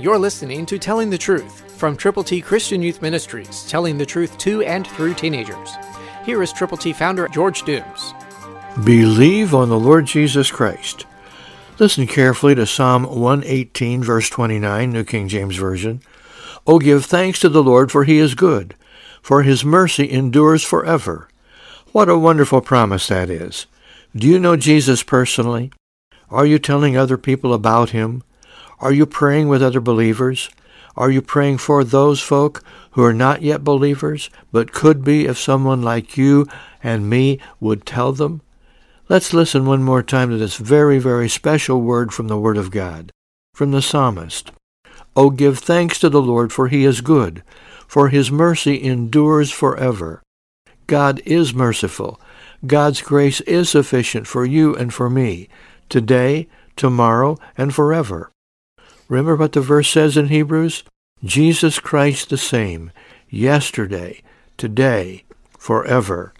You're listening to Telling the Truth from Triple T Christian Youth Ministries, telling the truth to and through teenagers. Here is Triple T founder George Dooms. Believe on the Lord Jesus Christ. Listen carefully to Psalm 118, verse 29, New King James Version. Oh, give thanks to the Lord, for he is good, for his mercy endures forever. What a wonderful promise that is. Do you know Jesus personally? Are you telling other people about him? Are you praying with other believers? Are you praying for those folk who are not yet believers, but could be if someone like you and me would tell them? Let's listen one more time to this very, very special word from the Word of God, from the psalmist. Oh, give thanks to the Lord, for he is good, for his mercy endures forever. God is merciful. God's grace is sufficient for you and for me, today, tomorrow, and forever. Remember what the verse says in Hebrews? Jesus Christ the same, yesterday, today, forever.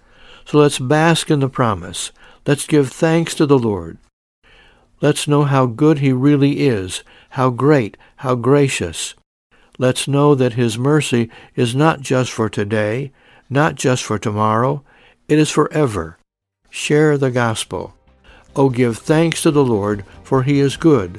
So let's bask in the promise. Let's give thanks to the Lord. Let's know how good he really is, how great, how gracious. Let's know that his mercy is not just for today, not just for tomorrow. It is forever. Share the gospel. Oh, give thanks to the Lord, for he is good,